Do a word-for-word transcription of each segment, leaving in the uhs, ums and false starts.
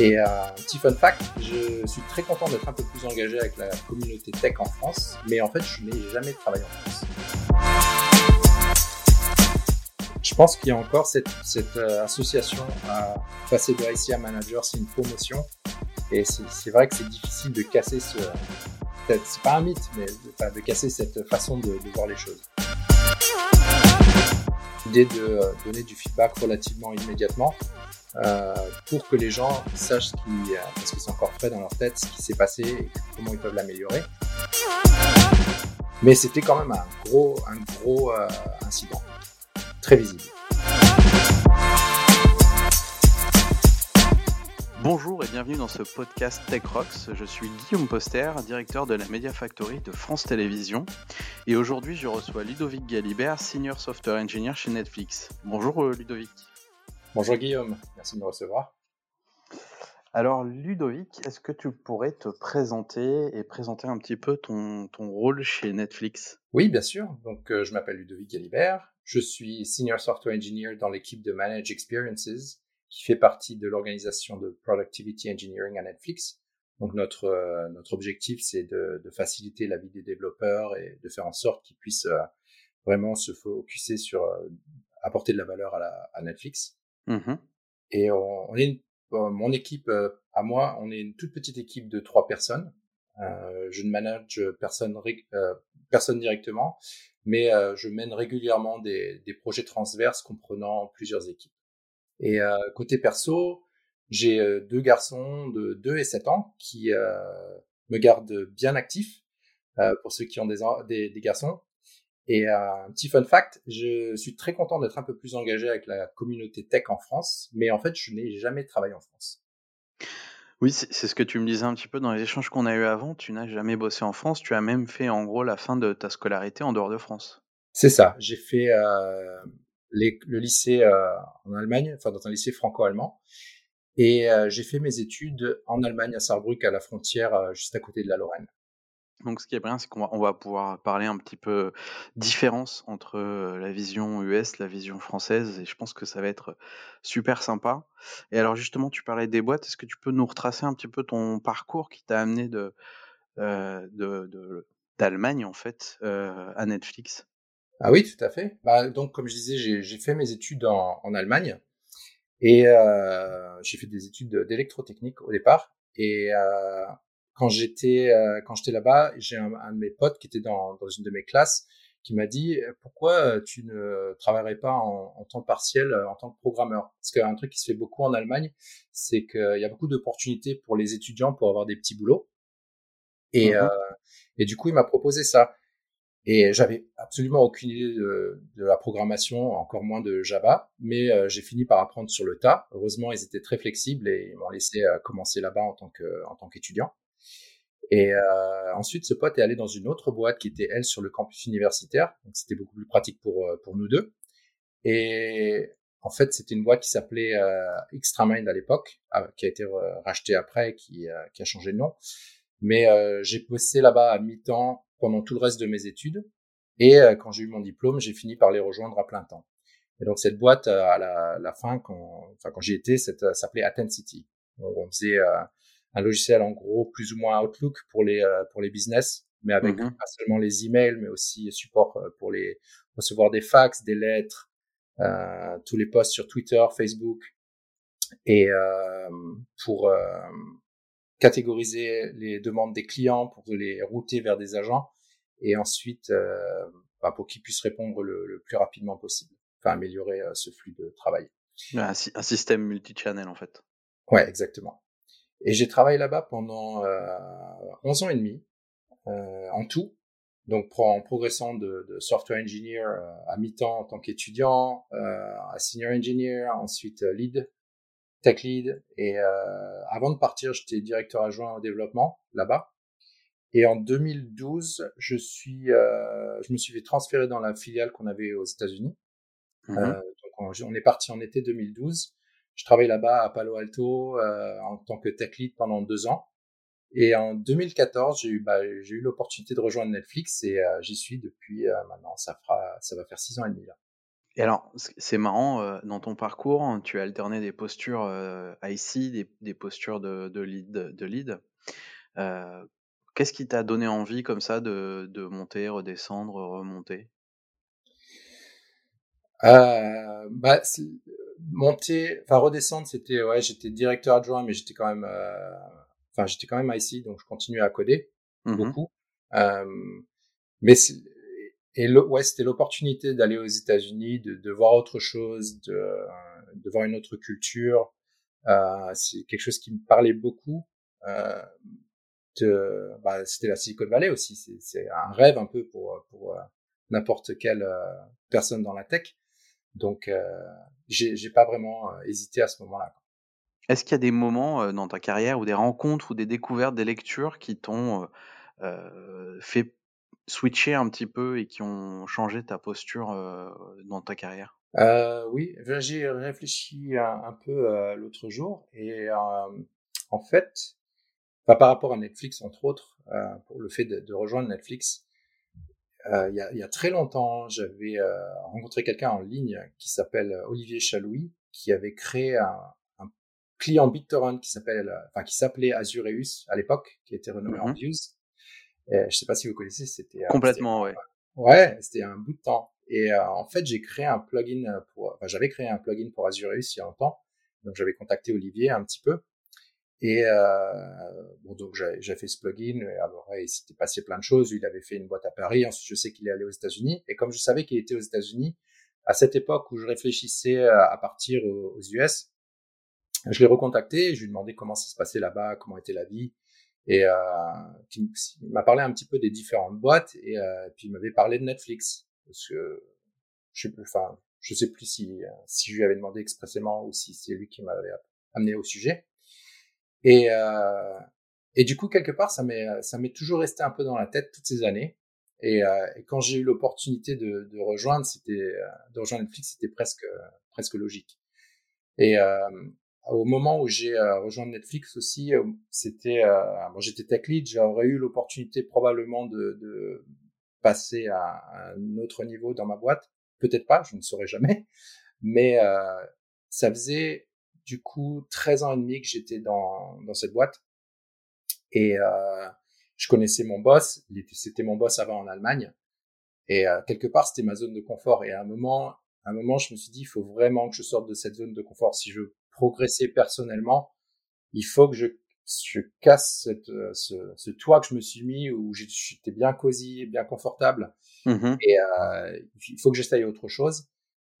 Et euh, petit fun fact, je suis très content d'être un peu plus engagé avec la communauté tech en France, mais en fait, je n'ai jamais travaillé en France. Je pense qu'il y a encore cette, cette euh, association à passer de I C à manager, c'est une promotion. Et c'est, c'est vrai que c'est difficile de casser ce... C'est pas un mythe, mais de, de casser cette façon de, de voir les choses. L'idée de donner du feedback relativement immédiatement euh, pour que les gens sachent ce qui, euh, parce que c'est encore frais dans leur tête, ce qui s'est passé et comment ils peuvent l'améliorer. Mais c'était quand même un gros, un gros euh, incident, très visible. Bonjour et bienvenue dans ce podcast Tech Rocks. Je suis Guillaume Poster, directeur de la Media Factory de France Télévisions. Et aujourd'hui, je reçois Ludovic Gallibert, Senior Software Engineer chez Netflix. Bonjour Ludovic. Bonjour Guillaume, merci de me recevoir. Alors Ludovic, est-ce que tu pourrais te présenter et présenter un petit peu ton, ton rôle chez Netflix ? Oui, bien sûr. Donc euh, je m'appelle Ludovic Gallibert. Je suis Senior Software Engineer dans l'équipe de Managed Experiences, qui fait partie de l'organisation de Productivity Engineering à Netflix. Donc notre euh, notre objectif, c'est de, de faciliter la vie des développeurs et de faire en sorte qu'ils puissent euh, vraiment se focuser sur euh, apporter de la valeur à, la, à Netflix. Mm-hmm. Et on, on est une, euh, mon équipe euh, à moi, on est une toute petite équipe de trois personnes. Euh, je ne manage personne euh, personne directement, mais euh, je mène régulièrement des des projets transverses comprenant plusieurs équipes. Et euh, côté perso, j'ai euh, deux garçons de deux et sept ans qui euh, me gardent bien actif, euh, pour ceux qui ont des, des, des garçons. Et euh, un petit fun fact, je suis très content d'être un peu plus engagé avec la communauté tech en France, mais en fait, je n'ai jamais travaillé en France. Oui, c'est, c'est ce que tu me disais un petit peu dans les échanges qu'on a eu avant. Tu n'as jamais bossé en France, tu as même fait en gros la fin de ta scolarité en dehors de France. C'est ça, j'ai fait... Euh... Les, le lycée euh, en Allemagne, enfin dans un lycée franco-allemand. Et euh, j'ai fait mes études en Allemagne, à Saarbrück, à la frontière, euh, juste à côté de la Lorraine. Donc ce qui est bien, c'est qu'on va, on va pouvoir parler un petit peu différence entre la vision U S, la vision française, et je pense que ça va être super sympa. Et alors justement, tu parlais des boîtes, est-ce que tu peux nous retracer un petit peu ton parcours qui t'a amené de, euh, de, de, d'Allemagne, en fait, euh, à Netflix ? Ah oui, tout à fait. Bah, donc, comme je disais, j'ai, j'ai fait mes études en, en Allemagne et euh, j'ai fait des études d'électrotechnique au départ. Et euh, quand j'étais euh, quand j'étais là-bas, j'ai un, un de mes potes qui était dans, dans une de mes classes qui m'a dit « Pourquoi tu ne travaillerais pas en, en temps partiel en tant que programmeur ?» Parce qu'un truc qui se fait beaucoup en Allemagne, c'est qu'il y a beaucoup d'opportunités pour les étudiants pour avoir des petits boulots. Et, mmh. euh, et du coup, il m'a proposé ça. Et j'avais absolument aucune idée de, de la programmation, encore moins de Java, mais euh, j'ai fini par apprendre sur le tas. Heureusement, ils étaient très flexibles et ils m'ont laissé euh, commencer là-bas en tant que, en tant qu'étudiant. Et euh, ensuite, ce pote est allé dans une autre boîte qui était, elle, sur le campus universitaire. Donc, c'était beaucoup plus pratique pour, pour nous deux. Et en fait, c'était une boîte qui s'appelait euh, Extra Mind à l'époque, euh, qui a été euh, rachetée après, qui, euh, qui a changé de nom. Mais euh, j'ai bossé là-bas à mi-temps pendant tout le reste de mes études. Et euh, quand j'ai eu mon diplôme, j'ai fini par les rejoindre à plein temps. Et donc, cette boîte, euh, à la, la fin, quand, enfin, quand j'y étais, ça s'appelait Attensity. Donc, on faisait euh, un logiciel, en gros, plus ou moins Outlook pour les, euh, pour les business, mais avec mm-hmm. pas seulement les emails, mais aussi support euh, pour les recevoir des fax, des lettres, euh, tous les posts sur Twitter, Facebook. Et euh, pour... Euh, catégoriser les demandes des clients pour les router vers des agents et ensuite euh, bah, pour qu'ils puissent répondre le, le plus rapidement possible, enfin améliorer euh, ce flux de travail. Un, un système multi-channel en fait. Ouais, exactement. Et j'ai travaillé là-bas pendant euh, onze ans et demi euh, en tout, donc en progressant de, de software engineer à mi-temps en tant qu'étudiant, euh, à senior engineer, ensuite lead, tech lead, et euh, avant de partir, j'étais directeur adjoint au développement là-bas. Et en deux mille douze, je suis, euh, je me suis fait transférer dans la filiale qu'on avait aux États-Unis. Mm-hmm. Euh, donc on, on est parti en été deux mille douze. Je travaillais là-bas à Palo Alto euh, en tant que tech lead pendant deux ans. Et en deux mille quatorze, j'ai eu, bah, j'ai eu l'opportunité de rejoindre Netflix et euh, j'y suis depuis euh, maintenant. Ça fera, ça va faire six ans et demi là. Et alors, c'est marrant, euh, dans ton parcours, hein, tu as alterné des postures euh, I C, des, des postures de, de lead. De lead. Euh, qu'est-ce qui t'a donné envie comme ça de, de monter, redescendre, remonter ? euh, bah, Monter, enfin redescendre, c'était, ouais, j'étais directeur adjoint, mais j'étais quand même, euh, enfin j'étais quand même I C, donc je continuais à coder mmh. beaucoup. Euh, mais c'est, et le, ouais, c'était l'opportunité d'aller aux États-Unis, de, de voir autre chose, de, de voir une autre culture. Euh, c'est quelque chose qui me parlait beaucoup. Euh, de, bah, c'était la Silicon Valley aussi. C'est, c'est un rêve un peu pour, pour euh, n'importe quelle euh, personne dans la tech. Donc, euh, j'ai, j'ai pas vraiment euh, hésité à ce moment-là. Est-ce qu'il y a des moments euh, dans ta carrière ou des rencontres ou des découvertes, des lectures qui t'ont euh, euh, fait switcher un petit peu et qui ont changé ta posture euh, dans ta carrière? euh, Oui, j'ai réfléchi un, un peu euh, l'autre jour et euh, en fait, bah, par rapport à Netflix entre autres, euh, pour le fait de, de rejoindre Netflix, euh, il y a, il y a très longtemps, j'avais euh, rencontré quelqu'un en ligne qui s'appelle Olivier Chaloui, qui avait créé un, un client BitTorrent qui s'appelle, enfin qui s'appelait Azureus à l'époque, qui était renommé mm-hmm. en Vuze. Et je ne sais pas si vous connaissez, c'était... Complètement, c'était, ouais. Ouais, c'était un bout de temps. Et euh, en fait, j'ai créé un plugin pour... Enfin, j'avais créé un plugin pour Azureus il y a longtemps. Donc, j'avais contacté Olivier un petit peu. Et euh, bon, donc, j'ai, j'ai fait ce plugin. Et alors, ouais, il s'était passé plein de choses. Il avait fait une boîte à Paris. Ensuite, je sais qu'il est allé aux États-Unis. Et comme je savais qu'il était aux États-Unis, à cette époque où je réfléchissais à partir aux U S, je l'ai recontacté et je lui ai demandé comment ça se passait là-bas, comment était la vie. Et euh, il m'a parlé un petit peu des différentes boîtes et euh, puis il m'avait parlé de Netflix parce que je sais plus, enfin je sais plus si si je lui avais demandé expressément ou si c'est lui qui m'avait amené au sujet. Et euh, et du coup quelque part ça m'est ça m'est toujours resté un peu dans la tête toutes ces années. Et, euh, et quand j'ai eu l'opportunité de, de rejoindre, c'était de rejoindre Netflix, c'était presque presque logique. Et euh, au moment où j'ai euh, rejoint Netflix aussi, euh, c'était, euh, bon, j'étais tech lead, j'aurais eu l'opportunité probablement de, de passer à, à un autre niveau dans ma boîte. Peut-être pas, je ne saurais jamais. Mais euh, ça faisait du coup treize ans et demi que j'étais dans, dans cette boîte. Et euh, je connaissais mon boss, il était, c'était mon boss avant en Allemagne. Et euh, quelque part, c'était ma zone de confort. Et à un moment, à un moment, je me suis dit, il faut vraiment que je sorte de cette zone de confort si je veux progresser personnellement, il faut que je, je casse cette, ce, ce toit que je me suis mis où j'étais bien cosy, bien confortable. Mmh. Et euh, il faut que j'essaye autre chose.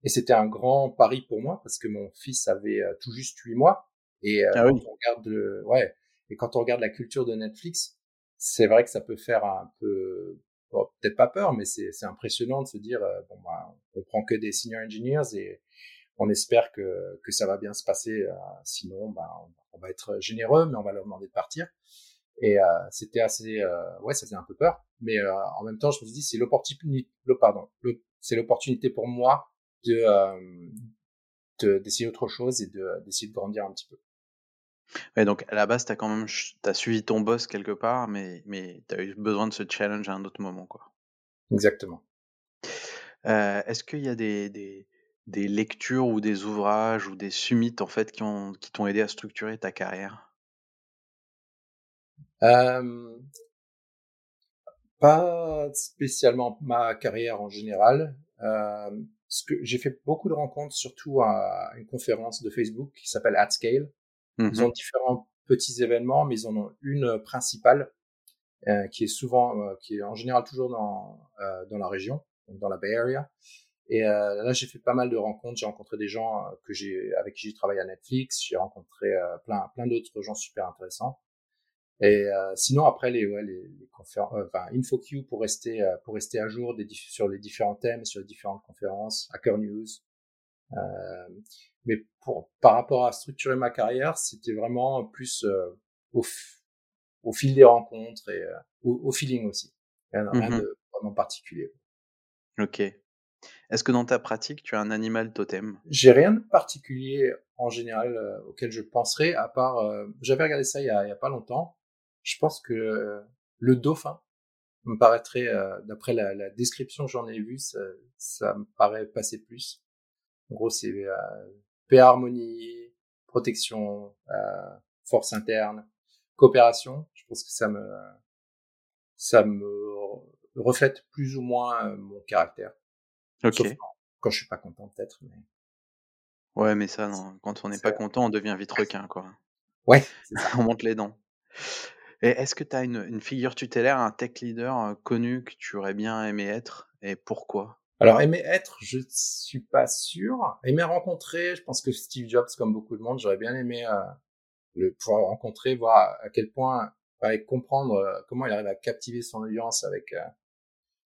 Et c'était un grand pari pour moi parce que mon fils avait tout juste huit mois. Et, euh, ah oui. quand on regarde le, ouais, et quand on regarde la culture de Netflix, c'est vrai que ça peut faire un peu, bon, peut-être pas peur, mais c'est, c'est impressionnant de se dire, euh, bon, bah, on prend que des senior engineers et on espère que, que ça va bien se passer. Euh, sinon, ben, on, on va être généreux, mais on va leur demander de partir. Et euh, c'était assez... Euh, ouais, ça faisait un peu peur. Mais euh, en même temps, je me suis dit, c'est l'opportunité, le, pardon, le, c'est l'opportunité pour moi de, euh, de, d'essayer autre chose et de, d'essayer de grandir un petit peu. Ouais, donc, à la base, t'as quand même t'as suivi ton boss quelque part, mais, mais t'as eu besoin de ce challenge à un autre moment, quoi. Exactement. Euh, est-ce qu'il y a des... des... des lectures ou des ouvrages ou des summits en fait qui ont qui t'ont aidé à structurer ta carrière? Euh, pas spécialement ma carrière en général. Euh, ce que j'ai fait beaucoup de rencontres, surtout à une conférence de Facebook qui s'appelle At Scale. Mmh. Ils ont différents petits événements, mais ils en ont une principale euh, qui est souvent, euh, qui est en général toujours dans euh, dans la région, donc dans la Bay Area. Et euh, là, j'ai fait pas mal de rencontres. J'ai rencontré des gens que j'ai, avec qui j'ai travaillé à Netflix. J'ai rencontré euh, plein, plein d'autres gens super intéressants. Et euh, sinon, après les, ouais, les, les conférences, euh, enfin InfoQ pour rester, euh, pour rester à jour des diff- sur les différents thèmes, sur les différentes conférences, Hacker News. Euh, mais pour, par rapport à structurer ma carrière, c'était vraiment plus euh, au, f- au fil des rencontres et euh, au, au feeling aussi. Rien, rien mm-hmm. de vraiment particulier. Ok. Est-ce que dans ta pratique, tu as un animal totem ? J'ai rien de particulier en général euh, auquel je penserais, à part... Euh, j'avais regardé ça il y, a, il y a pas longtemps. Je pense que euh, le dauphin me paraîtrait, euh, d'après la, la description que j'en ai vue, ça, ça me paraît passer plus. En gros, c'est euh, P-Harmonie, protection, euh, force interne, coopération. Je pense que ça me, ça me reflète plus ou moins mon caractère. Ok. Sauf quand, quand je suis pas content, peut-être. Mais... Ouais, mais ça, non. Quand on n'est pas content, on devient vite requin, quoi. Ouais. C'est ça. On monte les dents. Et est-ce que tu as une, une figure tutélaire, un tech leader connu que tu aurais bien aimé être, et pourquoi ? Alors, aimer être, je suis pas sûr. Aimer rencontrer, je pense que Steve Jobs, comme beaucoup de monde, j'aurais bien aimé euh, le pouvoir rencontrer, voir à quel point, avec comprendre euh, comment il arrive à captiver son audience avec euh,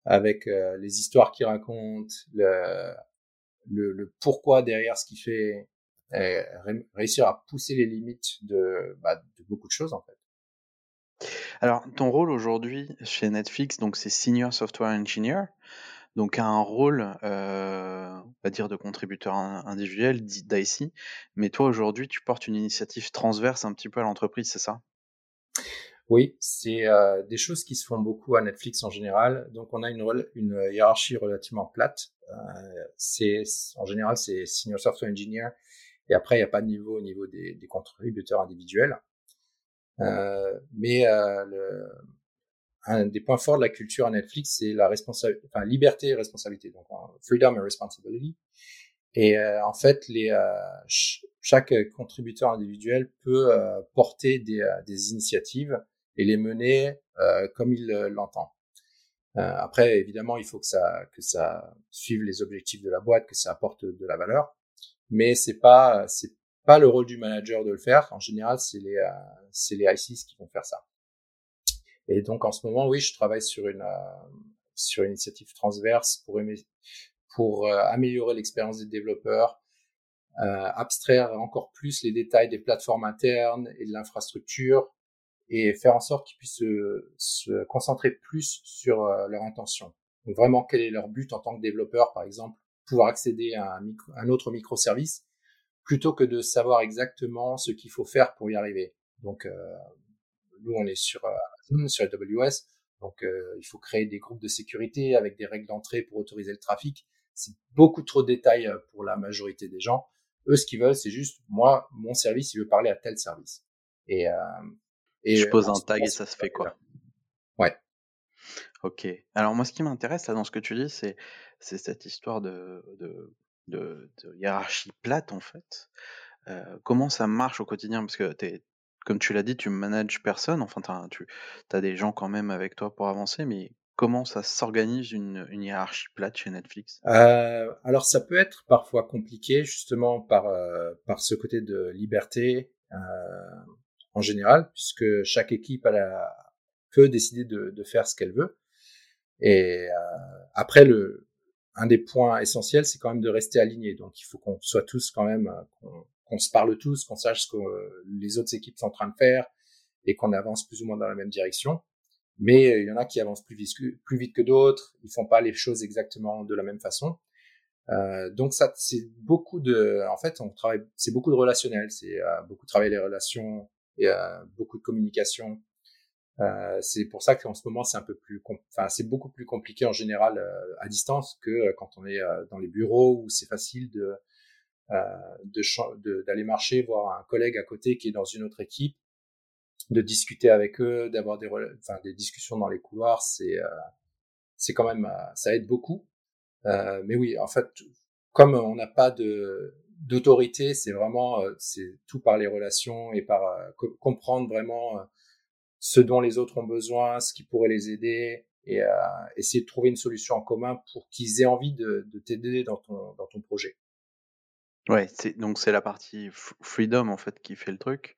avec euh, les histoires qu'il raconte, le, le le pourquoi derrière ce qu'il fait, et ré- réussir à pousser les limites de bah, de beaucoup de choses en fait. Alors, ton rôle aujourd'hui chez Netflix, donc c'est Senior Software Engineer, donc un rôle, euh, on va dire, de contributeur individuel, d'I C, mais toi aujourd'hui, tu portes une initiative transverse un petit peu à l'entreprise, c'est ça ? Oui, c'est euh, des choses qui se font beaucoup à Netflix en général, donc on a une, rel- une hiérarchie relativement plate, euh, c'est, en général c'est Senior Software Engineer, et après il n'y a pas de niveau au niveau des, des contributeurs individuels. Euh, mais euh, le, un des points forts de la culture à Netflix, c'est la responsabilité, enfin liberté et responsabilité, donc freedom and responsibility. Et euh, en fait, les euh, ch- chaque contributeur individuel peut euh, porter des, euh, des initiatives et les mener euh, comme il euh, l'entend. Euh, après, évidemment, il faut que ça que ça suive les objectifs de la boîte, que ça apporte de la valeur, mais c'est pas c'est pas le rôle du manager de le faire. En général, c'est les, euh, c'est les I Cs qui vont faire ça. Et donc, en ce moment, oui, je travaille sur une, euh, sur une initiative transverse pour aimer, pour euh, améliorer l'expérience des développeurs, euh, abstraire encore plus les détails des plateformes internes et de l'infrastructure et faire en sorte qu'ils puissent se, se concentrer plus sur euh, leur intention. Donc, vraiment, quel est leur but en tant que développeur, par exemple, pouvoir accéder à un, micro, un autre microservice plutôt que de savoir exactement ce qu'il faut faire pour y arriver. Donc, euh, nous, on est sur euh, sur A W S, donc euh, il faut créer des groupes de sécurité avec des règles d'entrée pour autoriser le trafic. C'est beaucoup trop de détails pour la majorité des gens. Eux, ce qu'ils veulent, c'est juste, moi, mon service, il veut parler à tel service. Et, euh, et je pose un tag et ça se fait, quoi. Ouais. Ok. Alors, moi, ce qui m'intéresse, là, dans ce que tu dis, c'est, c'est cette histoire de... de... De, de hiérarchie plate en fait. Euh, comment ça marche au quotidien ? Parce que t'es, comme tu l'as dit, tu manages personne, enfin t'as, tu as des gens quand même avec toi pour avancer, mais comment ça s'organise une, une hiérarchie plate chez Netflix ? euh, Alors ça peut être parfois compliqué justement par, euh, par ce côté de liberté euh, en général, puisque chaque équipe elle a, peut décider de, de faire ce qu'elle veut. Et euh, après le un des points essentiels, c'est quand même de rester aligné. Donc, il faut qu'on soit tous quand même, qu'on, qu'on se parle tous, qu'on sache ce que euh, les autres équipes sont en train de faire et qu'on avance plus ou moins dans la même direction. Mais euh, il y en a qui avancent plus vite, plus vite que d'autres. Ils font pas les choses exactement de la même façon. Euh, donc, ça, c'est beaucoup de, en fait, on travaille, c'est beaucoup de relationnel. C'est euh, beaucoup de travail les relations et euh, beaucoup de communication. Euh, c'est pour ça qu'en ce moment c'est un peu plus, enfin compl- c'est beaucoup plus compliqué en général euh, à distance que euh, quand on est euh, dans les bureaux où c'est facile de, euh, de, ch- de d'aller marcher, voir un collègue à côté qui est dans une autre équipe, de discuter avec eux, d'avoir des, rela- enfin des discussions dans les couloirs, c'est euh, c'est quand même euh, ça aide beaucoup. Euh, mais oui, en fait, comme on n'a pas de d'autorité, c'est vraiment euh, c'est tout par les relations et par euh, co- comprendre vraiment. Euh, ce dont les autres ont besoin, ce qui pourrait les aider, et euh, essayer de trouver une solution en commun pour qu'ils aient envie de, de t'aider dans ton, dans ton projet. Ouais, c'est, donc c'est la partie freedom en fait qui fait le truc,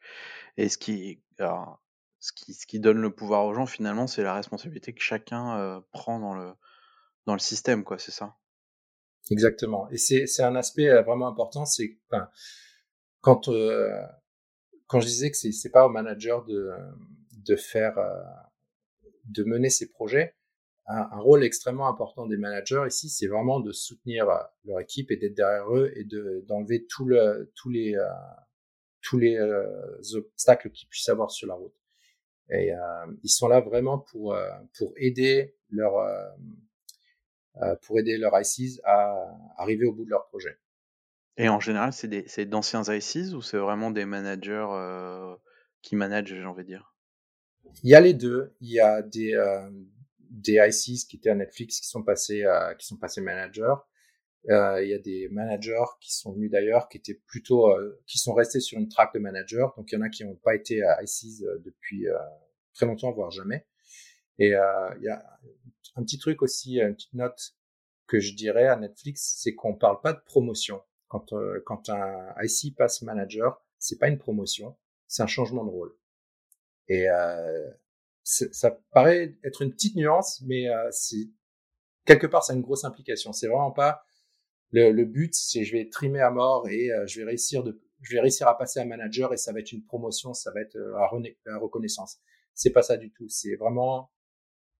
et ce qui, alors, ce qui, ce qui donne le pouvoir aux gens finalement, c'est la responsabilité que chacun euh, prend dans le, dans le système, quoi, c'est ça ? Exactement, et c'est, c'est un aspect vraiment important, c'est enfin, quand, euh, quand je disais que c'est, c'est pas au manager de... de faire, euh, de mener ces projets. Un, un rôle extrêmement important des managers ici, c'est vraiment de soutenir euh, leur équipe et d'être derrière eux et de, d'enlever tout le, tous les, euh, tous les euh, obstacles qu'ils puissent avoir sur la route. Et euh, ils sont là vraiment pour, euh, pour aider leur, euh, euh, pour aider leurs I Cs à arriver au bout de leur projet. Et en général, c'est, des, c'est d'anciens I Cs ou c'est vraiment des managers euh, qui managent, j'ai envie de dire? Il y a les deux. Il y a des, euh, des I Cs qui étaient à Netflix qui sont passés, euh, qui sont passés managers. Euh, il y a des managers qui sont venus d'ailleurs, qui étaient plutôt, euh, qui sont restés sur une track de manager. Donc, il y en a qui n'ont pas été à I Cs depuis euh, très longtemps, voire jamais. Et euh, il y a un petit truc aussi, une petite note que je dirais à Netflix, c'est qu'on parle pas de promotion. Quand, euh, quand un I C passe manager, c'est pas une promotion, c'est un changement de rôle. Et euh, ça paraît être une petite nuance, mais euh, c'est quelque part ça a une grosse implication. C'est vraiment pas le, le but, c'est je vais trimer à mort et euh, je vais réussir de, je vais réussir à passer à manager et ça va être une promotion, ça va être euh, la, rena- la reconnaissance. C'est pas ça du tout. C'est vraiment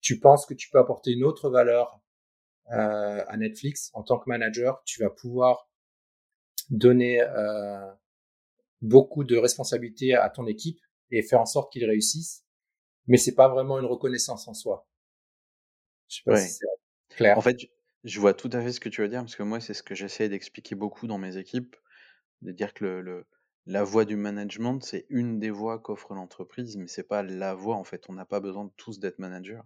tu penses que tu peux apporter une autre valeur euh, à Netflix en tant que manager, tu vas pouvoir donner euh, beaucoup de responsabilités à ton équipe et faire en sorte qu'ils réussissent, mais c'est pas vraiment une reconnaissance en soi. Je sais pas oui. si c'est clair. En fait, je vois tout à fait ce que tu veux dire, parce que moi, c'est ce que j'essaie d'expliquer beaucoup dans mes équipes, de dire que le, le, la voie du management, c'est une des voies qu'offre l'entreprise, mais c'est pas la voie, en fait. On n'a pas besoin de tous d'être manager.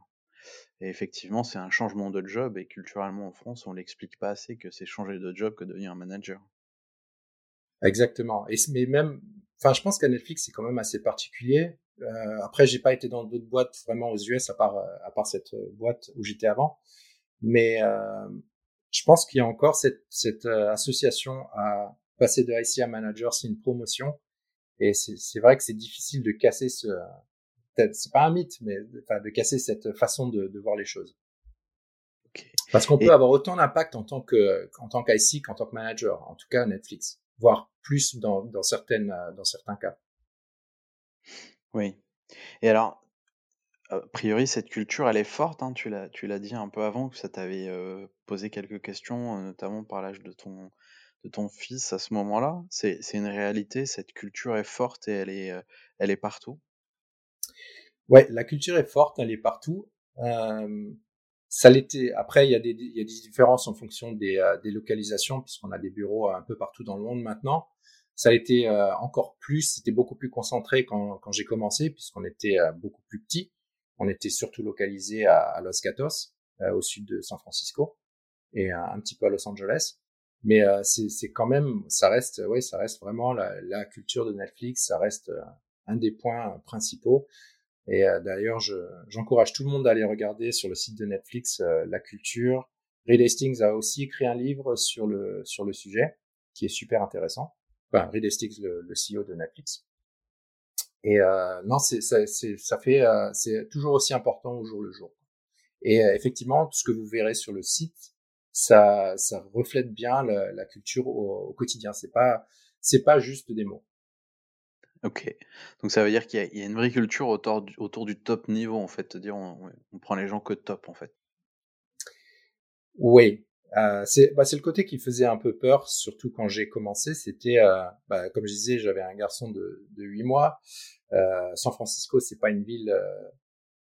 Et effectivement, c'est un changement de job, et culturellement, en France, on l'explique pas assez que c'est changer de job que devenir un manager. Exactement. Et mais même, enfin, je pense qu'à Netflix c'est quand même assez particulier. Euh, après, j'ai pas été dans d'autres boîtes vraiment aux U S à part à part cette boîte où j'étais avant. Mais euh, je pense qu'il y a encore cette cette association à passer de I C à manager, c'est une promotion. Et c'est c'est vrai que c'est difficile de casser ce, c'est pas un mythe, mais enfin de casser cette façon de de voir les choses. Okay. Parce qu'on Et... peut avoir autant d'impact en tant que en tant qu'I C qu'en tant que manager. En tout cas, à Netflix. Voire plus dans, dans, certaines, dans certains cas. Oui. Et alors, a priori, cette culture, elle est forte. Hein, tu, l'as, tu l'as dit un peu avant, que ça t'avait euh, posé quelques questions, notamment par l'âge de ton, de ton fils à ce moment-là. C'est, c'est une réalité, cette culture est forte et elle est, elle est partout. Oui, la culture est forte, elle est partout. Euh, ça l'était. Après, il y a des, il y a des différences en fonction des, euh, des localisations, puisqu'on a des bureaux un peu partout dans le monde maintenant. Ça l'était euh, encore plus, c'était beaucoup plus concentré quand, quand j'ai commencé, puisqu'on était euh, beaucoup plus petit. On était surtout localisé à, à Los Gatos, euh, au sud de San Francisco, et un, un petit peu à Los Angeles. Mais euh, c'est, c'est quand même, ça reste, ouais, ça reste vraiment la, la culture de Netflix. Ça reste euh, un des points euh, principaux. Et euh, d'ailleurs, je, j'encourage tout le monde à aller regarder sur le site de Netflix euh, la culture. Reed Hastings a aussi écrit un livre sur le sur le sujet qui est super intéressant. Enfin, Reed Hastings, le, le C E O de Netflix. Et euh, non, c'est ça, c'est, ça fait euh, c'est toujours aussi important au jour le jour. Et euh, effectivement, tout ce que vous verrez sur le site, ça ça reflète bien la, la culture au, au quotidien. C'est pas c'est pas juste des mots. Ok, donc ça veut dire qu'il y a, il y a une vraie culture autour du, autour du top niveau, en fait, c'est-à-dire on, on prend les gens que top, en fait. Oui, euh, c'est, bah, c'est le côté qui faisait un peu peur, surtout quand j'ai commencé, c'était, euh, bah, comme je disais, j'avais un garçon de, de huit mois, euh, San Francisco, c'est pas une ville, euh,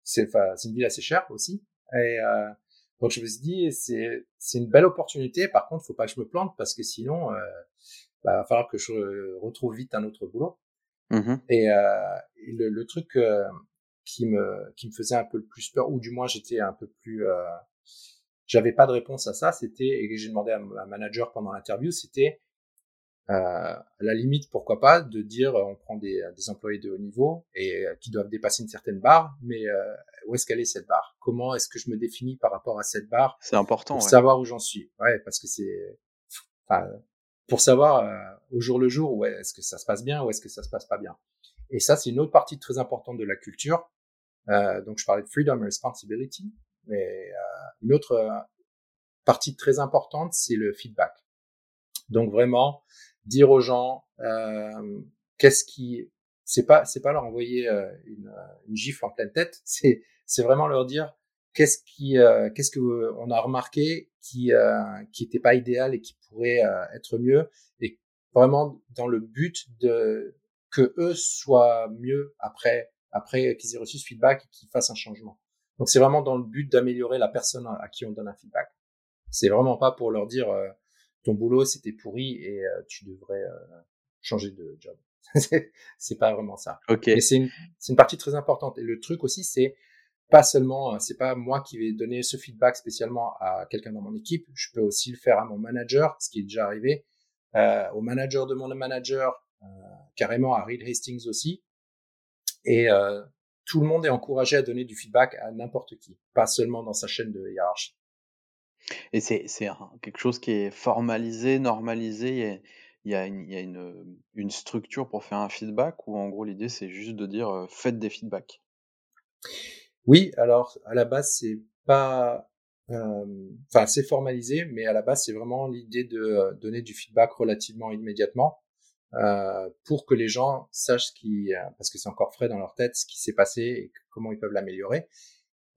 c'est, c'est une ville assez chère aussi, et euh, donc je me suis dit, c'est, c'est une belle opportunité, par contre, faut pas que je me plante, parce que sinon, euh, bah, va falloir que je retrouve vite un autre boulot. Mmh. Et euh, le, le truc euh, qui me qui me faisait un peu le plus peur, ou du moins j'étais un peu plus, euh, j'avais pas de réponse à ça. C'était, et j'ai demandé à ma manager pendant l'interview, c'était euh, à la limite pourquoi pas de dire on prend des des employés de haut niveau et euh, qui doivent dépasser une certaine barre, mais euh, où est-ce qu'elle est cette barre? Comment est-ce que je me définis par rapport à cette barre? C'est important pour ouais. savoir où j'en suis. Ouais, parce que c'est enfin, pour savoir euh, au jour le jour où est-ce que ça se passe bien ou est-ce que ça se passe pas bien. Et ça, c'est une autre partie très importante de la culture. Euh, donc, je parlais de freedom and responsibility, mais euh, une autre euh, partie très importante, c'est le feedback. Donc, vraiment, dire aux gens euh, qu'est-ce qui... C'est pas, c'est pas leur envoyer euh, une, une gifle en pleine tête, c'est, c'est vraiment leur dire qu'est-ce qui, euh, qu'est-ce que euh, on a remarqué qui, euh, qui était pas idéal et qui pourrait euh, être mieux, et vraiment dans le but de que eux soient mieux après, après qu'ils aient reçu ce feedback et qu'ils fassent un changement. Donc c'est vraiment dans le but d'améliorer la personne à qui on donne un feedback. C'est vraiment pas pour leur dire euh, ton boulot c'était pourri et euh, tu devrais euh, changer de job. C'est pas vraiment ça. Ok. Mais c'est une, c'est une partie très importante. Et le truc aussi, c'est pas seulement, c'est pas moi qui vais donner ce feedback spécialement à quelqu'un dans mon équipe. Je peux aussi le faire à mon manager, ce qui est déjà arrivé, euh, au manager de mon manager, euh, carrément à Reed Hastings aussi. Et euh, tout le monde est encouragé à donner du feedback à n'importe qui, pas seulement dans sa chaîne de hiérarchie. Et c'est, c'est quelque chose qui est formalisé, normalisé. Et... Il y a, une, il y a une, une structure pour faire un feedback ou en gros l'idée c'est juste de dire euh, faites des feedbacks. Oui, alors à la base c'est pas, enfin euh, c'est formalisé, mais à la base c'est vraiment l'idée de donner du feedback relativement immédiatement euh, pour que les gens sachent ce qui, parce que c'est encore frais dans leur tête, ce qui s'est passé et comment ils peuvent l'améliorer.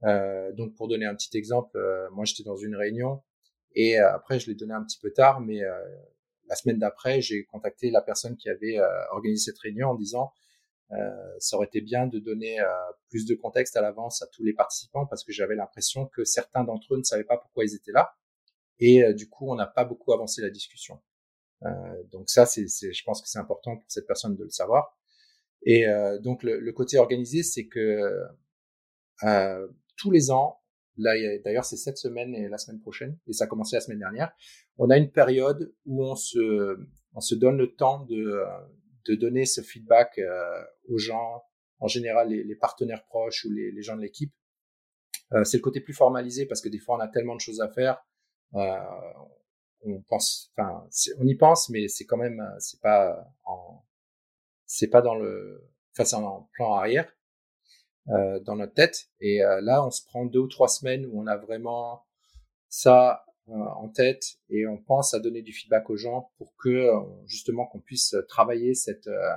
Euh, donc pour donner un petit exemple, euh, moi j'étais dans une réunion et euh, après je l'ai donné un petit peu tard, mais euh, la semaine d'après, j'ai contacté la personne qui avait euh, organisé cette réunion en disant euh, ça aurait été bien de donner euh, plus de contexte à l'avance à tous les participants parce que j'avais l'impression que certains d'entre eux ne savaient pas pourquoi ils étaient là et euh, du coup, on n'a pas beaucoup avancé la discussion. Euh, donc ça, c'est, c'est, je pense que c'est important pour cette personne de le savoir. Et euh, donc, le, le côté organisé, c'est que euh, tous les ans, là, d'ailleurs, c'est cette semaine et la semaine prochaine, et ça a commencé la semaine dernière. On a une période où on se, on se donne le temps de, de donner ce feedback euh, aux gens, en général les, les partenaires proches ou les, les gens de l'équipe. Euh, c'est le côté plus formalisé parce que des fois, on a tellement de choses à faire, euh, on pense, enfin, on y pense, mais c'est quand même, c'est pas, en, c'est pas dans le, enfin, c'est en plan arrière. Euh, dans notre tête et euh, là on se prend deux ou trois semaines où on a vraiment ça euh, en tête et on pense à donner du feedback aux gens pour que euh, justement qu'on puisse travailler cette euh,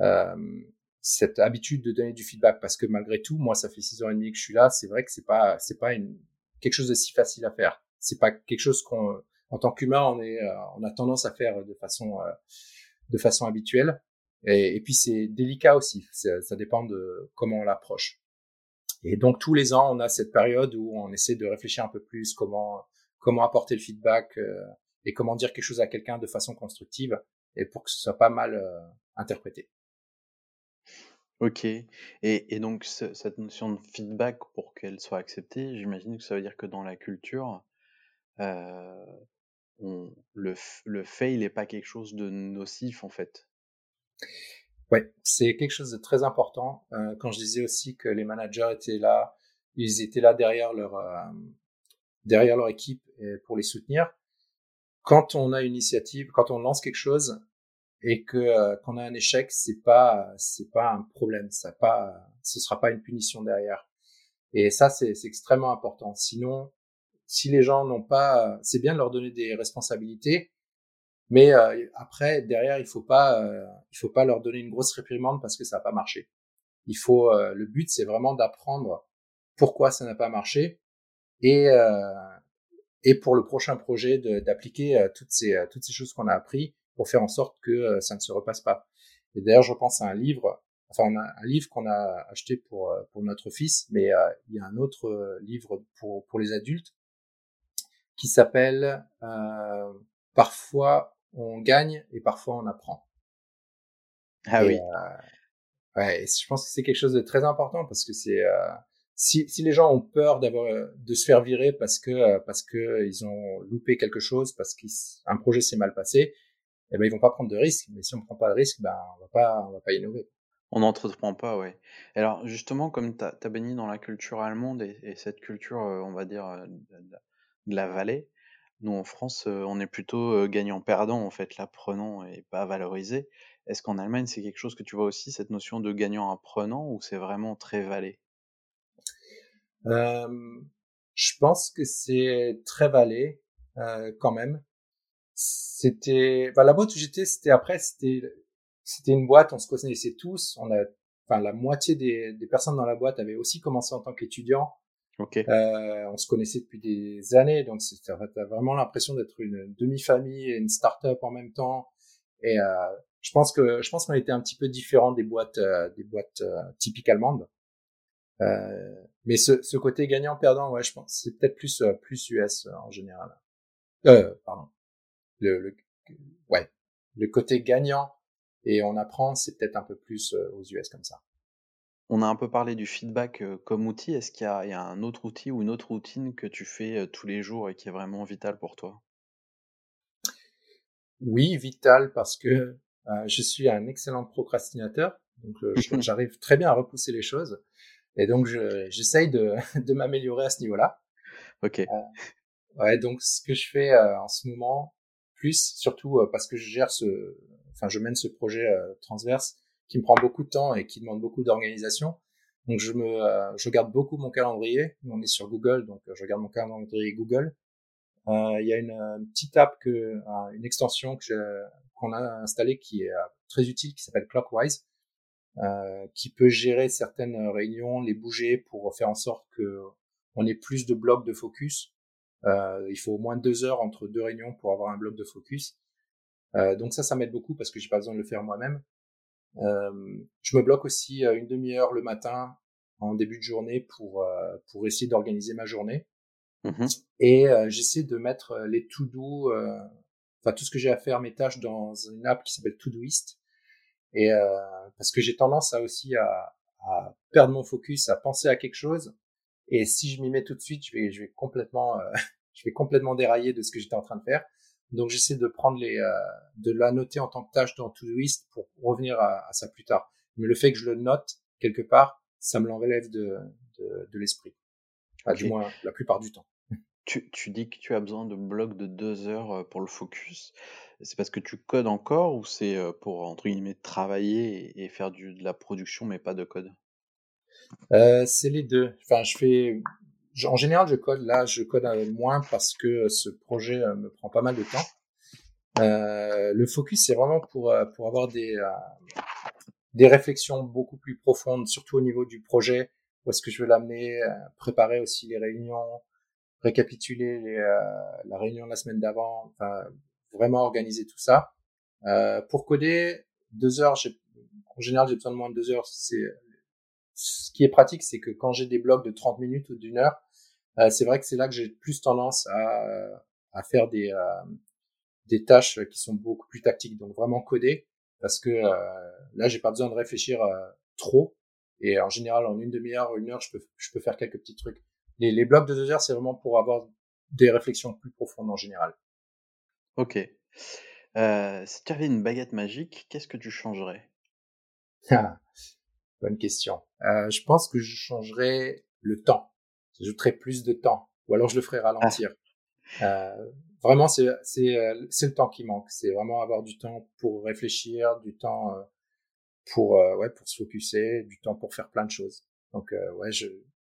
euh, cette habitude de donner du feedback parce que malgré tout moi ça fait six ans et demi que je suis là, c'est vrai que c'est pas c'est pas une quelque chose de si facile à faire, c'est pas quelque chose qu'on en tant qu'humain on est euh, on a tendance à faire de façon euh, de façon habituelle. Et, et puis, c'est délicat aussi. Ça, ça dépend de comment on l'approche. Et donc, tous les ans, on a cette période où on essaie de réfléchir un peu plus comment, comment apporter le feedback euh, et comment dire quelque chose à quelqu'un de façon constructive et pour que ce soit pas mal euh, interprété. Ok. Et, et donc, ce, cette notion de feedback, pour qu'elle soit acceptée, j'imagine que ça veut dire que dans la culture, euh, on, le, le fail n'est pas quelque chose de nocif, en fait. Ouais, c'est quelque chose de très important. Euh, quand je disais aussi que les managers étaient là, ils étaient là derrière leur euh, derrière leur équipe pour les soutenir. Quand on a une initiative, quand on lance quelque chose et que euh, qu'on a un échec, c'est pas c'est pas un problème, ça pas ce sera pas une punition derrière. Et ça c'est, c'est extrêmement important. Sinon, si les gens n'ont pas, c'est bien de leur donner des responsabilités. Mais euh, après, derrière, il faut pas, euh, il faut pas leur donner une grosse réprimande parce que ça n'a pas marché. Il faut, euh, le but, c'est vraiment d'apprendre pourquoi ça n'a pas marché et euh, et pour le prochain projet de, d'appliquer euh, toutes ces euh, toutes ces choses qu'on a appris pour faire en sorte que euh, ça ne se repasse pas. Et d'ailleurs, je pense à un livre, enfin on a un livre qu'on a acheté pour euh, pour notre fils, mais euh, il y a un autre euh, livre pour pour les adultes qui s'appelle euh, Parfois on gagne et parfois on apprend. Ah et, oui. Euh, ouais, je pense que c'est quelque chose de très important parce que c'est euh, si si les gens ont peur d'avoir de se faire virer parce que euh, parce que ils ont loupé quelque chose parce qu'un projet s'est mal passé, eh ben ils vont pas prendre de risques. Mais si on prend pas de risques, ben on va pas on va pas innover. On n'entreprend pas, ouais. Alors justement, comme t'as t'as baigné dans la culture allemande et, et cette culture, on va dire de la vallée. Nous, en France, on est plutôt gagnant-perdant, en fait, l'apprenant et pas valorisé. Est-ce qu'en Allemagne, c'est quelque chose que tu vois aussi, cette notion de gagnant-apprenant, ou c'est vraiment très vallé ? euh, Je pense que c'est très vallé, euh, quand même. C'était, enfin, la boîte où j'étais, c'était après, c'était, c'était une boîte, on se connaissait tous, on a, enfin, la moitié des, des personnes dans la boîte avaient aussi commencé en tant qu'étudiants. Okay. Euh, on se connaissait depuis des années, donc c'est, t'as vraiment l'impression d'être une demi-famille et une start-up en même temps. Et euh, je pense que je pense qu'on était un petit peu différent des boîtes, euh, des boîtes euh, typiques allemandes. Euh, mais ce, ce côté gagnant-perdant, ouais, je pense, c'est peut-être plus euh, plus U S en général. Euh, pardon, le, le, ouais, le côté gagnant et on apprend, c'est peut-être un peu plus aux U S comme ça. On a un peu parlé du feedback comme outil. Est-ce qu'il y a, il y a un autre outil ou une autre routine que tu fais tous les jours et qui est vraiment vital pour toi ? Oui, vital parce que euh, je suis un excellent procrastinateur. Donc, euh, j'arrive très bien à repousser les choses. Et donc, je, j'essaye de, de m'améliorer à ce niveau-là. OK. Euh, ouais, donc, ce que je fais euh, en ce moment, plus, surtout euh, parce que je gère ce, enfin, je mène ce projet euh, transverse qui me prend beaucoup de temps et qui demande beaucoup d'organisation. Donc, je me, euh, je regarde beaucoup mon calendrier. On est sur Google, donc, euh, je regarde mon calendrier Google. Euh, il y a une, une petite app que, euh, une extension que je, qu'on a installée qui est euh, très utile, qui s'appelle Clockwise. Euh, qui peut gérer certaines réunions, les bouger pour faire en sorte que on ait plus de blocs de focus. Euh, il faut au moins deux heures entre deux réunions pour avoir un bloc de focus. Euh, donc ça, ça m'aide beaucoup parce que j'ai pas besoin de le faire moi-même. Euh, je me bloque aussi une demi-heure le matin en début de journée pour euh, pour essayer d'organiser ma journée. Mmh. Et euh, j'essaie de mettre les to-do, euh, enfin tout ce que j'ai à faire, mes tâches dans une app qui s'appelle Todoist. Et euh, parce que j'ai tendance à aussi à, à perdre mon focus, à penser à quelque chose. Et si je m'y mets tout de suite, je vais, je vais complètement, euh, je vais complètement dérailler de ce que j'étais en train de faire. Donc j'essaie de prendre les, euh, de la noter en tant que tâche dans Todoist pour revenir à, à ça plus tard. Mais le fait que je le note quelque part, ça me l'enlève de, de, de l'esprit. Enfin, okay. Du moins la plupart du temps. Tu, tu dis que tu as besoin de blocs de deux heures pour le focus. C'est parce que tu codes encore ou c'est pour, entre guillemets, travailler et faire du, de la production mais pas de code ? euh, C'est les deux. Enfin, je fais... je, en général, je code. Là, je code moins parce que ce projet me prend pas mal de temps. Euh, le focus, c'est vraiment pour, pour avoir des, euh, des réflexions beaucoup plus profondes, surtout au niveau du projet. Où est-ce que je veux l'amener ? Préparer aussi les réunions. Récapituler les, euh, la réunion de la semaine d'avant, enfin, vraiment organiser tout ça. Euh, pour coder, deux heures, j'ai, en général, j'ai besoin de moins de deux heures. C'est, ce qui est pratique, c'est que quand j'ai des blocs de trente minutes ou d'une heure, euh, c'est vrai que c'est là que j'ai plus tendance à, à faire des, euh, des tâches qui sont beaucoup plus tactiques. Donc, vraiment coder, parce que euh, là, j'ai pas besoin de réfléchir euh, trop. Et en général, en une demi-heure ou une heure, je peux, je peux faire quelques petits trucs. Les, les blocs de deux heures, c'est vraiment pour avoir des réflexions plus profondes en général. Ok. Euh, si tu avais une baguette magique, qu'est-ce que tu changerais ? ah, Bonne question. Euh, je pense que je changerais le temps. J'ajouterais plus de temps. Ou alors je le ferais ralentir. Ah. Euh, vraiment, c'est, c'est, c'est le temps qui manque. C'est vraiment avoir du temps pour réfléchir, du temps pour, euh, ouais, pour se focusser, du temps pour faire plein de choses. Donc, euh, ouais, je...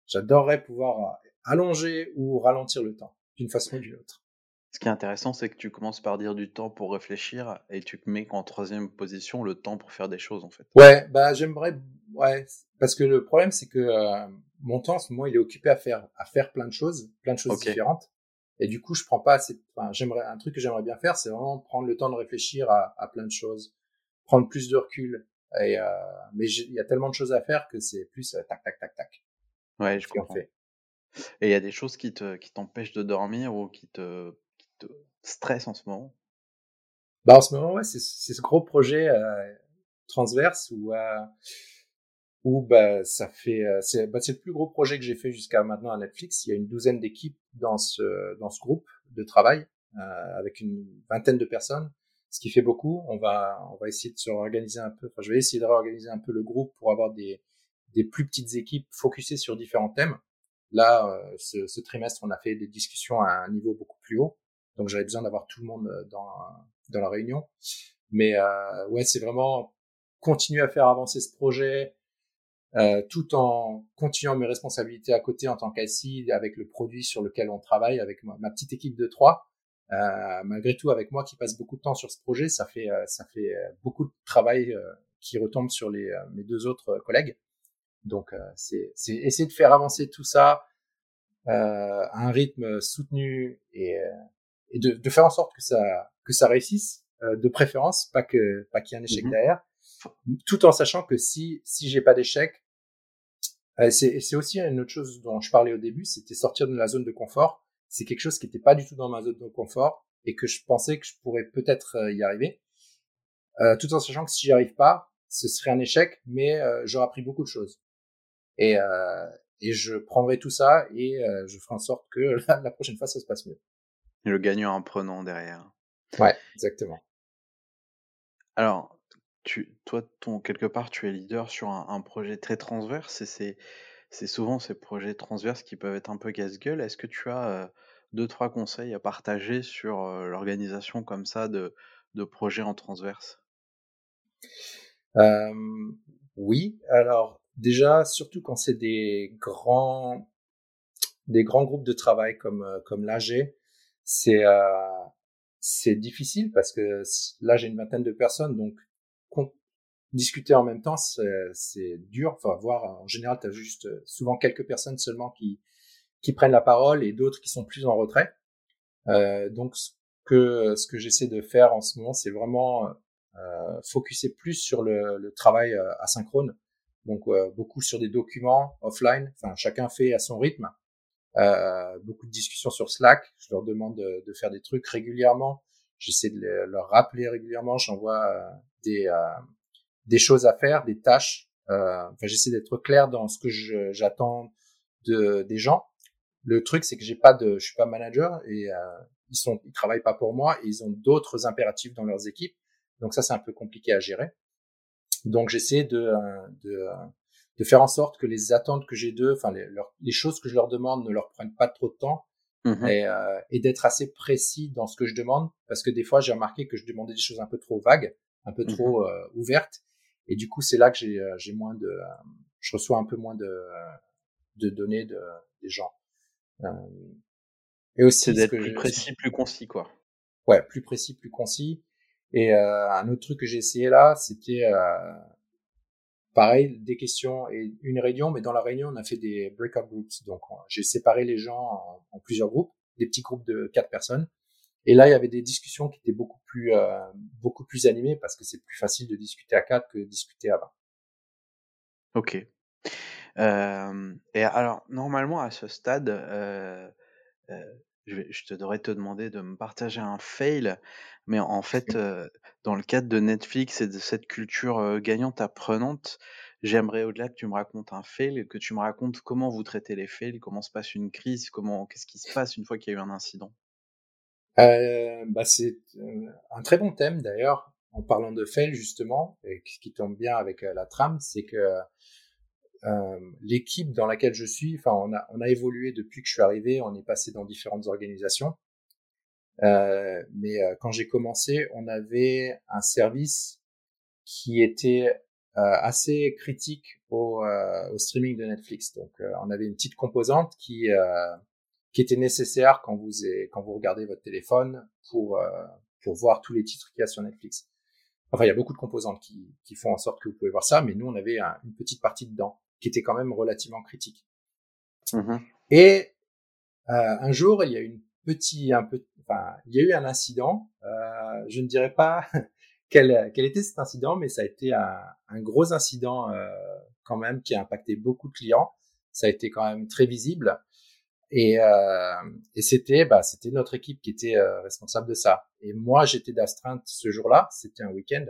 J'adorerais pouvoir allonger ou ralentir le temps, d'une façon ou d'une autre. Ce qui est intéressant, c'est que tu commences par dire du temps pour réfléchir et tu mets en troisième position le temps pour faire des choses, en fait. Ouais, bah j'aimerais, ouais, parce que le problème, c'est que euh, mon temps, en ce moment, il est occupé à faire, à faire plein de choses, plein de choses okay. différentes. Et du coup, je prends pas assez. Enfin, j'aimerais un truc que j'aimerais bien faire, c'est vraiment prendre le temps de réfléchir à, à plein de choses, prendre plus de recul. Et euh, mais il y a tellement de choses à faire que c'est plus euh, tac, tac, tac, tac. Ouais, je comprends. Fait. Et il y a des choses qui te qui t'empêchent de dormir ou qui te qui te stressent en ce moment ? Bah en ce moment ouais, c'est c'est ce gros projet euh, transverse où euh, où bah ça fait euh, c'est bah c'est le plus gros projet que j'ai fait jusqu'à maintenant à Netflix. Il y a une douzaine d'équipes dans ce dans ce groupe de travail euh, avec une vingtaine de personnes, ce qui fait beaucoup. On va on va essayer de se réorganiser un peu. Enfin, je vais essayer de réorganiser un peu le groupe pour avoir des des plus petites équipes focusées sur différents thèmes. Là, euh, ce, ce trimestre, on a fait des discussions à un niveau beaucoup plus haut. Donc, j'avais besoin d'avoir tout le monde dans, dans la réunion. Mais euh, ouais, c'est vraiment continuer à faire avancer ce projet euh, tout en continuant mes responsabilités à côté en tant qu'assis avec le produit sur lequel on travaille, avec ma, ma petite équipe de trois. Euh, malgré tout, avec moi qui passe beaucoup de temps sur ce projet, ça fait, euh, ça fait beaucoup de travail euh, qui retombe sur les, euh, mes deux autres euh, collègues. Donc, euh, c'est, c'est essayer de faire avancer tout ça euh, à un rythme soutenu et, euh, et de, de faire en sorte que ça, que ça réussisse, euh, de préférence, pas, que, pas qu'il y ait un échec mm-hmm. derrière, tout en sachant que si, si j'ai pas d'échec, euh, c'est, c'est aussi une autre chose dont je parlais au début, c'était sortir de la zone de confort. C'est quelque chose qui n'était pas du tout dans ma zone de confort. et que je pensais que je pourrais peut-être y arriver, euh, tout en sachant que si j'y arrive pas, ce serait un échec, mais euh, j'aurais appris beaucoup de choses. Et, euh, et je prendrai tout ça et euh, je ferai en sorte que la, la prochaine fois, ça se passe mieux. Et le gagnant en prenant derrière. Ouais, exactement. Alors, tu, toi, ton, quelque part, tu es leader sur un, un projet très transverse et c'est, c'est souvent ces projets transverses qui peuvent être un peu casse-gueule. Est-ce que tu as euh, deux, trois conseils à partager sur euh, l'organisation comme ça de, de projets en transverse ? Euh, oui, alors déjà, surtout quand c'est des grands, des grands groupes de travail comme, comme l'A G, c'est, euh, c'est difficile parce que là, j'ai une vingtaine de personnes, donc con- discuter en même temps, c'est, c'est dur. Enfin, voir, en général, tu as juste souvent quelques personnes seulement qui, qui prennent la parole et d'autres qui sont plus en retrait. Euh, donc, ce que, ce que j'essaie de faire en ce moment, c'est vraiment... Euh, focuser plus sur le, le travail euh, asynchrone, donc euh, beaucoup sur des documents offline, enfin chacun fait à son rythme, euh, beaucoup de discussions sur Slack, je leur demande de, de faire des trucs régulièrement, j'essaie de les, leur rappeler régulièrement, j'envoie euh, des, euh, des choses à faire, des tâches, euh, enfin j'essaie d'être clair dans ce que je, j'attends de, des gens. Le truc c'est que j'ai pas de, je suis pas manager et euh, ils sont, ils travaillent pas pour moi, et ils ont d'autres impératifs dans leurs équipes. Donc ça, c'est un peu compliqué à gérer. Donc j'essaie de, de, de faire en sorte que les attentes que j'ai d'eux, enfin les, leur, les choses que je leur demande ne leur prennent pas trop de temps, mmh. et, euh, et d'être assez précis dans ce que je demande, parce que des fois, j'ai remarqué que je demandais des choses un peu trop vagues, un peu mmh. trop euh, ouvertes, et du coup, c'est là que j'ai, j'ai moins de, euh, je reçois un peu moins de, de données de, des gens. Euh, et aussi c'est d'être plus précis, plus concis, quoi. Ouais, plus précis, plus concis. Et euh, un autre truc que j'ai essayé là, c'était euh, pareil, des questions et une réunion, mais dans la réunion, on a fait des breakout groups. Donc, on, j'ai séparé les gens en, en plusieurs groupes, des petits groupes de quatre personnes. Et là, il y avait des discussions qui étaient beaucoup plus, euh, beaucoup plus animées, parce que c'est plus facile de discuter à quatre que de discuter à vingt. Ok. Euh, et alors, normalement, à ce stade... Euh, euh, Je, vais, je te devrais te demander de me partager un fail, mais en fait, euh, dans le cadre de Netflix et de cette culture euh, gagnante apprenante, j'aimerais au-delà que tu me racontes un fail, que tu me racontes comment vous traitez les fails, comment se passe une crise, comment, qu'est-ce qui se passe une fois qu'il y a eu un incident. Euh, bah c'est euh, un très bon thème d'ailleurs, en parlant de fail justement, et qui tombe bien avec euh, la trame, c'est que Euh, l'équipe dans laquelle je suis, enfin, on a, on a évolué depuis que je suis arrivé, on est passé dans différentes organisations. Euh, mais euh, quand j'ai commencé, on avait un service qui était euh, assez critique au, euh, au streaming de Netflix. Donc, euh, on avait une petite composante qui, euh, qui était nécessaire quand vous, est, quand vous regardez votre téléphone pour, euh, pour voir tous les titres qu'il y a sur Netflix. Enfin, il y a beaucoup de composantes qui, qui font en sorte que vous pouvez voir ça, mais nous, on avait un, une petite partie dedans qui était quand même relativement critique. Mmh. Et euh, un jour, il y a une petite, un peu, enfin, il y a eu un incident. Euh, je ne dirais pas quel, quel était cet incident, mais ça a été un, un gros incident euh, quand même qui a impacté beaucoup de clients. Ça a été quand même très visible. Et, euh, et c'était, bah, c'était notre équipe qui était euh, responsable de ça. Et moi, j'étais d'astreinte ce jour-là. C'était un week-end.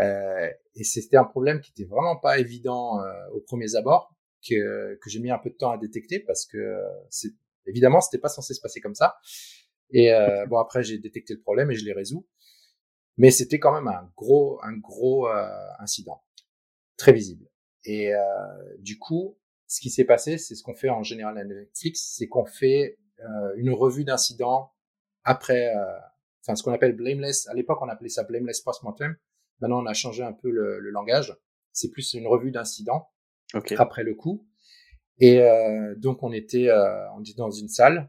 Euh, et c'était un problème qui était vraiment pas évident euh, aux premiers abords, que que j'ai mis un peu de temps à détecter, parce que euh, c'est évidemment c'était pas censé se passer comme ça. Et euh, bon, après j'ai détecté le problème et je l'ai résolu. Mais c'était quand même un gros un gros euh, incident, très visible. Et euh, du coup, ce qui s'est passé, c'est ce qu'on fait en général à Netflix, c'est qu'on fait euh, une revue d'incidents après, euh, enfin ce qu'on appelle blameless. À l'époque, on appelait ça blameless post-mortem. Maintenant, on a changé un peu le, le langage. C'est plus une revue d'incidents, okay, après le coup. Et euh, donc, on était, euh, on était dans une salle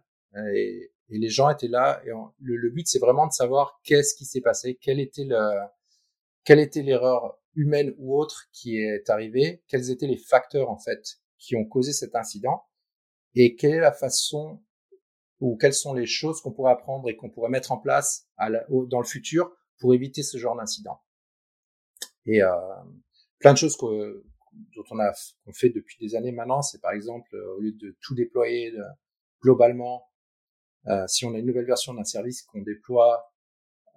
et, et les gens étaient là. Et on, le, le but, c'est vraiment de savoir qu'est-ce qui s'est passé, quelle était, le, quelle était l'erreur humaine ou autre qui est arrivée, quels étaient les facteurs en fait qui ont causé cet incident et quelle est la façon ou quelles sont les choses qu'on pourrait apprendre et qu'on pourrait mettre en place à la, au, dans le futur pour éviter ce genre d'incident. Et euh, plein de choses que, dont on a qu'on fait depuis des années maintenant, c'est par exemple, euh, au lieu de tout déployer de, globalement, Euh, si on a une nouvelle version d'un service qu'on déploie,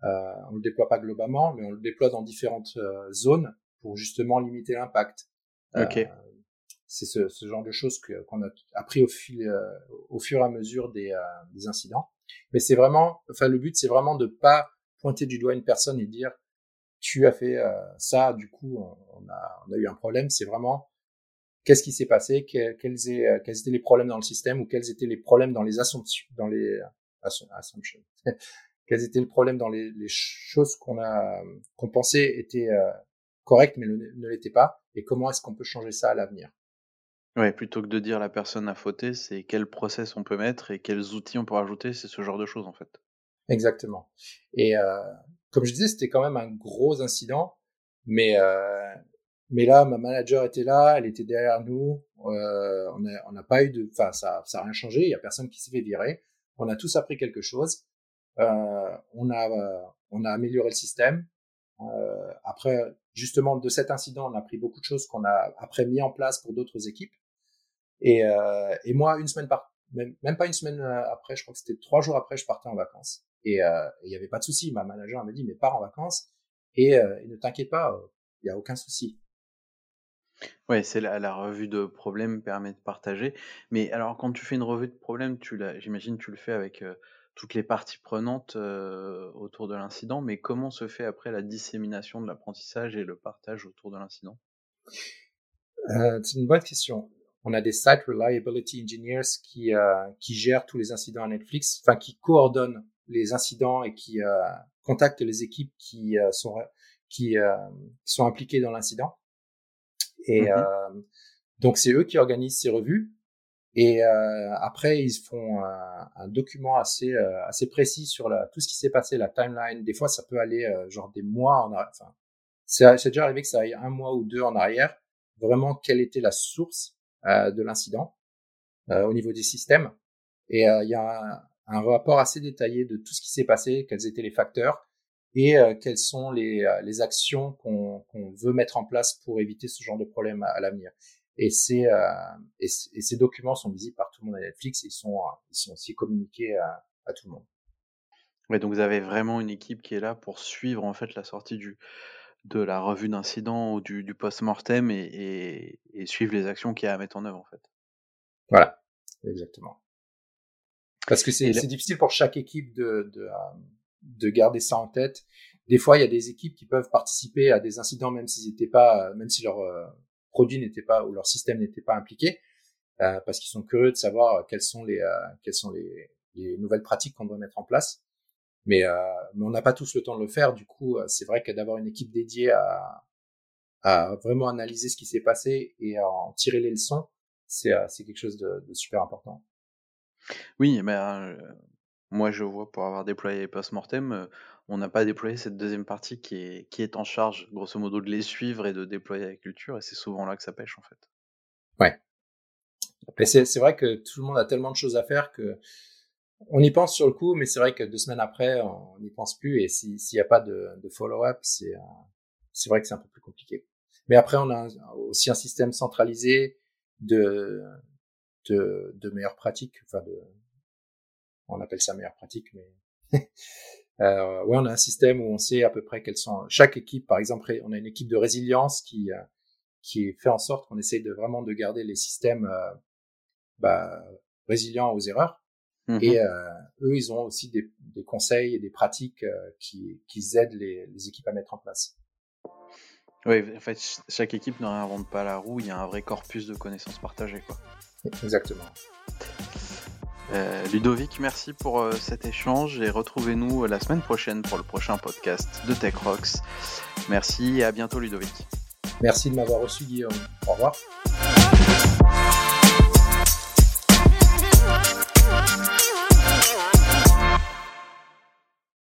euh, on le déploie pas globalement, mais on le déploie dans différentes euh, zones pour justement limiter l'impact. Ok. Euh, c'est ce, ce genre de choses que, qu'on a appris au fil, euh, au fur et à mesure des, euh, des incidents. Mais c'est vraiment, enfin, le but, c'est vraiment de pas pointer du doigt une personne et dire, tu as fait euh, ça, du coup, on, on a, on a eu un problème. C'est vraiment, qu'est-ce qui s'est passé, que, quels, est, quels étaient les problèmes dans le système ou quels étaient les problèmes dans les assumptions, dans les assumptions. Quels étaient les problèmes dans les, les choses qu'on a, qu'on pensait étaient euh, correctes, mais le, ne l'étaient pas, et comment est-ce qu'on peut changer ça à l'avenir. Ouais, plutôt que de dire la personne a fauté, c'est quel process on peut mettre et quels outils on peut rajouter, c'est ce genre de choses en fait. Exactement. Et euh, comme je disais, c'était quand même un gros incident, mais euh, mais là, ma manager était là, elle était derrière nous, euh, on a, on n'a pas eu de, enfin ça ça a rien changé, il y a personne qui s'est fait virer, on a tous appris quelque chose, euh, on a euh, on a amélioré le système. Euh, après, justement, de cet incident, on a appris beaucoup de choses qu'on a après mis en place pour d'autres équipes. Et, euh, et moi, une semaine par, même, même pas une semaine après, je crois que c'était trois jours après, je partais en vacances. Et il euh, n'y avait pas de souci. Ma manager m'a dit, mais pars en vacances et, euh, et ne t'inquiète pas, il n'y a aucun souci. Ouais, c'est la, la revue de problèmes permet de partager. Mais alors, quand tu fais une revue de problèmes, tu la, j'imagine, tu le fais avec euh, toutes les parties prenantes euh, autour de l'incident. Mais comment se fait après la dissémination de l'apprentissage et le partage autour de l'incident ? euh, C'est une bonne question. On a des Site Reliability Engineers qui euh, qui gèrent tous les incidents à Netflix, enfin qui coordonnent les incidents et qui euh, contactent les équipes qui euh, sont qui, euh, qui sont impliquées dans l'incident. Et mm-hmm. euh, donc c'est eux qui organisent ces revues. Et euh, après ils font un, un document assez euh, assez précis sur la, tout ce qui s'est passé, la timeline. Des fois ça peut aller euh, genre des mois en arrière. Enfin, c'est, c'est déjà arrivé que ça aille un mois ou deux en arrière. Vraiment, quelle était la source de l'incident euh, au niveau des systèmes, et il euh, y a un, un rapport assez détaillé de tout ce qui s'est passé, quels étaient les facteurs et euh, quelles sont les, les actions qu'on, qu'on veut mettre en place pour éviter ce genre de problème à, à l'avenir. Et, c'est, euh, et, c- et ces documents sont visibles par tout le monde à Netflix, et ils sont, ils sont aussi communiqués à, à tout le monde. Ouais, donc vous avez vraiment une équipe qui est là pour suivre en fait la sortie du de la revue d'incident ou du, du post-mortem et, et, et suivre les actions qu'il y a à mettre en œuvre, en fait. Voilà, exactement. Parce que c'est, là... c'est difficile pour chaque équipe de, de, de garder ça en tête. Des fois, il y a des équipes qui peuvent participer à des incidents même s'ils n'étaient pas, même si leur euh, produit n'était pas ou leur système n'était pas impliqué, euh, parce qu'ils sont curieux de savoir quelles sont les, euh, quelles sont les, les nouvelles pratiques qu'on doit mettre en place. Mais, euh, mais on n'a pas tous le temps de le faire. Du coup, c'est vrai que d'avoir une équipe dédiée à, à vraiment analyser ce qui s'est passé et à en tirer les leçons, c'est, c'est quelque chose de, de super important. Oui, ben, euh, moi je vois, pour avoir déployé post-mortem, euh, on n'a pas déployé cette deuxième partie qui est, qui est en charge, grosso modo, de les suivre et de déployer la culture. Et c'est souvent là que ça pêche, en fait. Ouais. Et c'est, c'est vrai que tout le monde a tellement de choses à faire que on y pense sur le coup, mais c'est vrai que deux semaines après, on n'y pense plus. Et si, s'il n'y a pas de, de follow-up, c'est, c'est vrai que c'est un peu plus compliqué. Mais après, on a aussi un système centralisé de, de, de meilleures pratiques. Enfin, de, on appelle ça meilleures pratiques, mais euh, ouais, on a un système où on sait à peu près quelles sont chaque équipe. Par exemple, on a une équipe de résilience qui, qui fait en sorte qu'on essaye de vraiment de garder les systèmes euh, bah, résilients aux erreurs. Et euh, eux, ils ont aussi des, des conseils et des pratiques euh, qui, qui aident les, les équipes à mettre en place. Oui, en fait, chaque équipe ne réinvente pas la roue, il y a un vrai corpus de connaissances partagées, quoi. Exactement. Euh, Ludovic, merci pour euh, cet échange et retrouvez-nous la semaine prochaine pour le prochain podcast de Tech Rocks. Merci et à bientôt, Ludovic. Merci de m'avoir reçu, Guillaume. Au revoir.